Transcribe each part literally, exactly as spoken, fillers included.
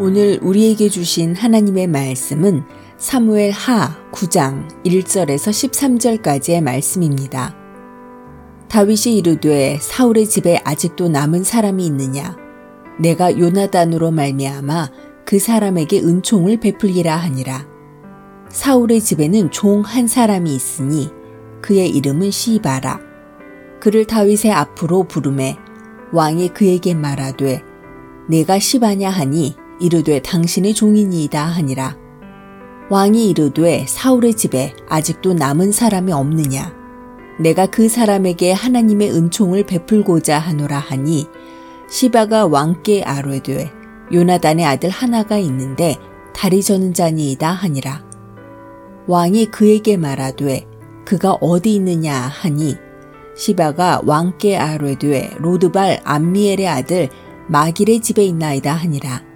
오늘 우리에게 주신 하나님의 말씀은 사무엘 하 구 장 일 절에서 십삼 절까지의 말씀입니다. 다윗이 이르되 사울의 집에 아직도 남은 사람이 있느냐? 내가 요나단으로 말미암아 그 사람에게 은총을 베풀리라 하니라. 사울의 집에는 종 한 사람이 있으니 그의 이름은 시바라. 그를 다윗의 앞으로 부르매 왕이 그에게 말하되 내가 시바냐 하니 이르되 당신의 종이니이다 하니라. 왕이 이르되 사울의 집에 아직도 남은 사람이 없느냐? 내가 그 사람에게 하나님의 은총을 베풀고자 하노라 하니 시바가 왕께 아뢰되 요나단의 아들 하나가 있는데 다리 저는 자니이다 하니라. 왕이 그에게 말하되 그가 어디 있느냐 하니 시바가 왕께 아뢰되 로드발 암미엘의 아들 마길의 집에 있나이다 하니라.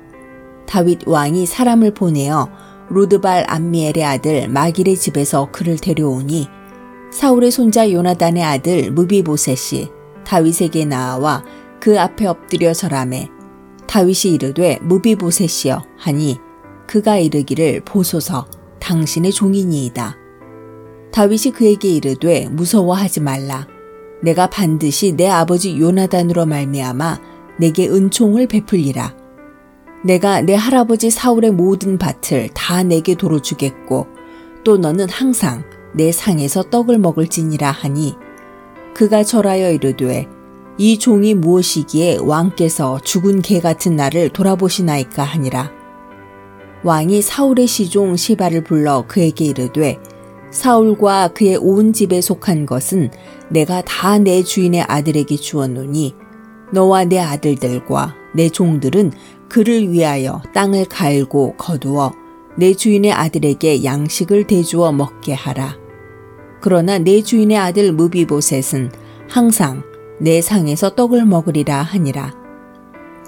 다윗 왕이 사람을 보내어 로드발 암미엘의 아들 마길의 집에서 그를 데려오니 사울의 손자 요나단의 아들 무비보셋이 다윗에게 나아와 그 앞에 엎드려 절하매 다윗이 이르되 무비보셋이여 하니 그가 이르기를 보소서 당신의 종이니이다. 다윗이 그에게 이르되 무서워하지 말라. 내가 반드시 내 아버지 요나단으로 말미암아 내게 은총을 베풀리라. 내가 내 할아버지 사울의 모든 밭을 다 내게 도로 주겠고 또 너는 항상 내 상에서 떡을 먹을지니라 하니 그가 절하여 이르되 이 종이 무엇이기에 왕께서 죽은 개 같은 나를 돌아보시나이까 하니라. 왕이 사울의 시종 시바를 불러 그에게 이르되 사울과 그의 온 집에 속한 것은 내가 다 내 주인의 아들에게 주었노니 너와 내 아들들과 내 종들은 그를 위하여 땅을 갈고 거두어 내 주인의 아들에게 양식을 대주어 먹게 하라. 그러나 내 주인의 아들 무비보셋은 항상 내 상에서 떡을 먹으리라 하니라.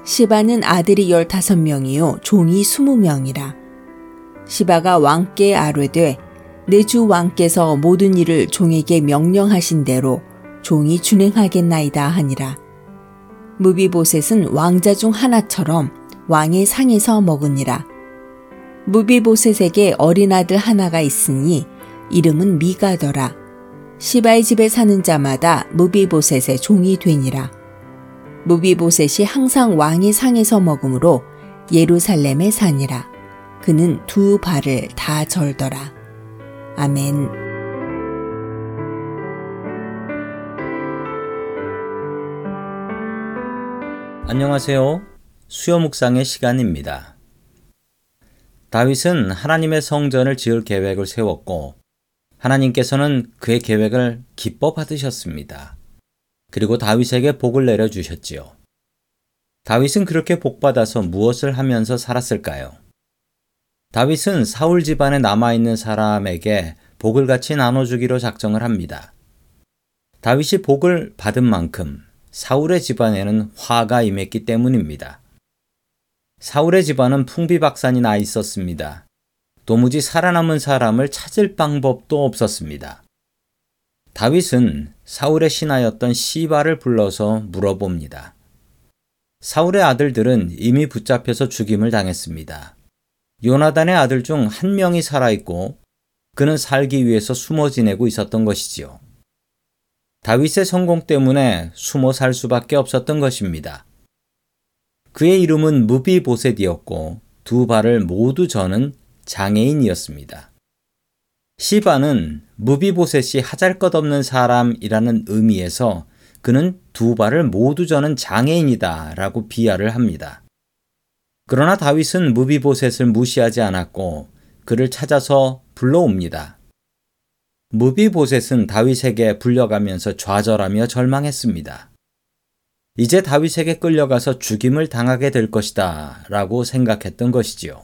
시바는 아들이 열다섯 명이요 종이 스무 명이라. 시바가 왕께 아뢰되 내 주 왕께서 모든 일을 종에게 명령하신 대로 종이 준행하겠나이다 하니라. 무비보셋은 왕자 중 하나처럼 왕의 상에서 먹으니라. 무비보셋에게 어린아들 하나가 있으니 이름은 미가더라. 시바의 집에 사는 자마다 무비보셋의 종이 되니라. 무비보셋이 항상 왕의 상에서 먹으므로 예루살렘에 사니라. 그는 두 발을 다 절더라. 아멘. 안녕하세요. 수요 묵상의 시간입니다. 다윗은 하나님의 성전을 지을 계획을 세웠고 하나님께서는 그의 계획을 기뻐 받으셨습니다. 그리고 다윗에게 복을 내려주셨지요. 다윗은 그렇게 복받아서 무엇을 하면서 살았을까요? 다윗은 사울 집안에 남아있는 사람에게 복을 같이 나눠주기로 작정을 합니다. 다윗이 복을 받은 만큼 사울의 집안에는 화가 임했기 때문입니다. 사울의 집안은 풍비박산이 나 있었습니다. 도무지 살아남은 사람을 찾을 방법도 없었습니다. 다윗은 사울의 신하였던 시바를 불러서 물어봅니다. 사울의 아들들은 이미 붙잡혀서 죽임을 당했습니다. 요나단의 아들 중 한 명이 살아있고 그는 살기 위해서 숨어 지내고 있었던 것이지요. 다윗의 성공 때문에 숨어 살 수밖에 없었던 것입니다. 그의 이름은 무비보셋이었고 두 발을 모두 저는 장애인이었습니다. 시바는 무비보셋이 하잘것없는 사람이라는 의미에서 그는 두 발을 모두 저는 장애인이다 라고 비하를 합니다. 그러나 다윗은 무비보셋을 무시하지 않았고 그를 찾아서 불러옵니다. 무비보셋은 다윗에게 불려가면서 좌절하며 절망했습니다. 이제 다윗에게 끌려가서 죽임을 당하게 될 것이다 라고 생각했던 것이지요.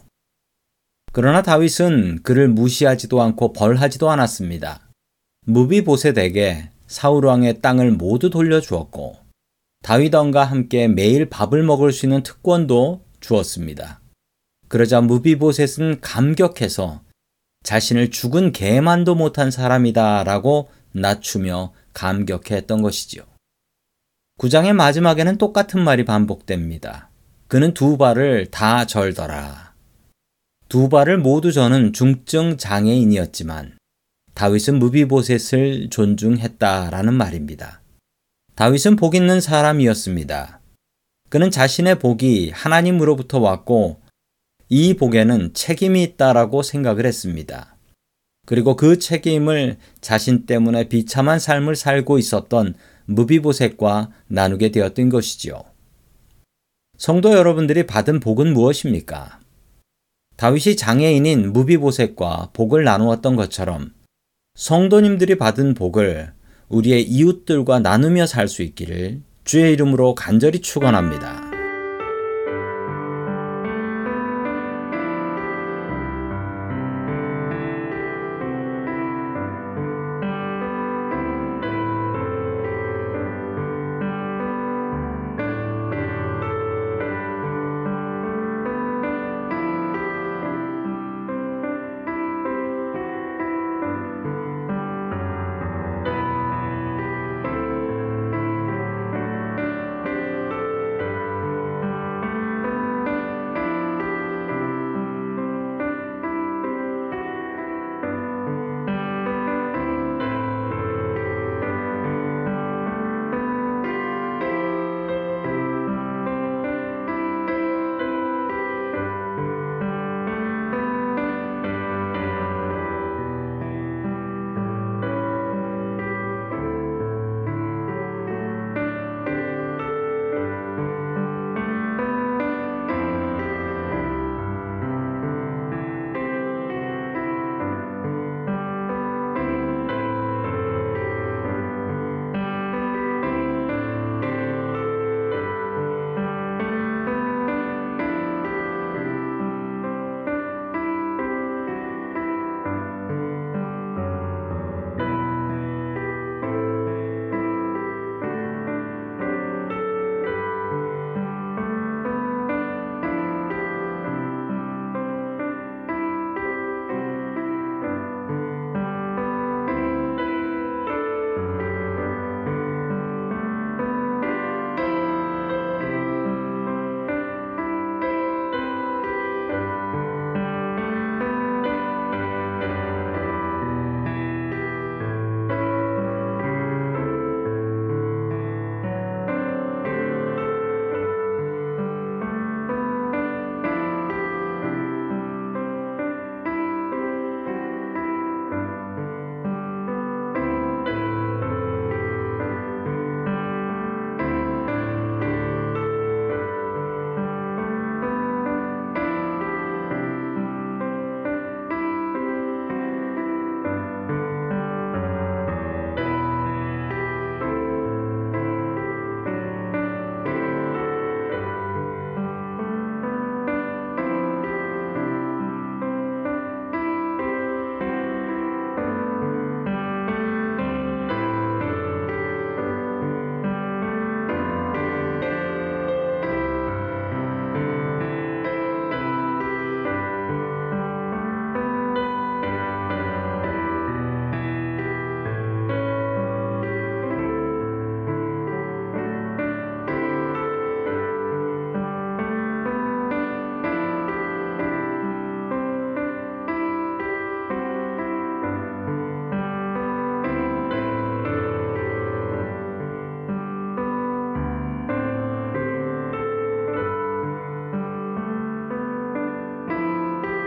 그러나 다윗은 그를 무시하지도 않고 벌하지도 않았습니다. 무비보셋에게 사울왕의 땅을 모두 돌려주었고 다윗왕과 함께 매일 밥을 먹을 수 있는 특권도 주었습니다. 그러자 무비보셋은 감격해서 자신을 죽은 개만도 못한 사람이다 라고 낮추며 감격해했던 것이지요. 구 장의 마지막에는 똑같은 말이 반복됩니다. 그는 두 발을 다 절더라. 두 발을 모두 저는 중증 장애인이었지만 다윗은 무비보셋을 존중했다라는 말입니다. 다윗은 복 있는 사람이었습니다. 그는 자신의 복이 하나님으로부터 왔고 이 복에는 책임이 있다라고 생각을 했습니다. 그리고 그 책임을 자신 때문에 비참한 삶을 살고 있었던 무비보셋과 나누게 되었던 것이지요. 성도 여러분들이 받은 복은 무엇입니까? 다윗이 장애인인 무비보셋과 복을 나누었던 것처럼 성도님들이 받은 복을 우리의 이웃들과 나누며 살 수 있기를 주의 이름으로 간절히 축원합니다.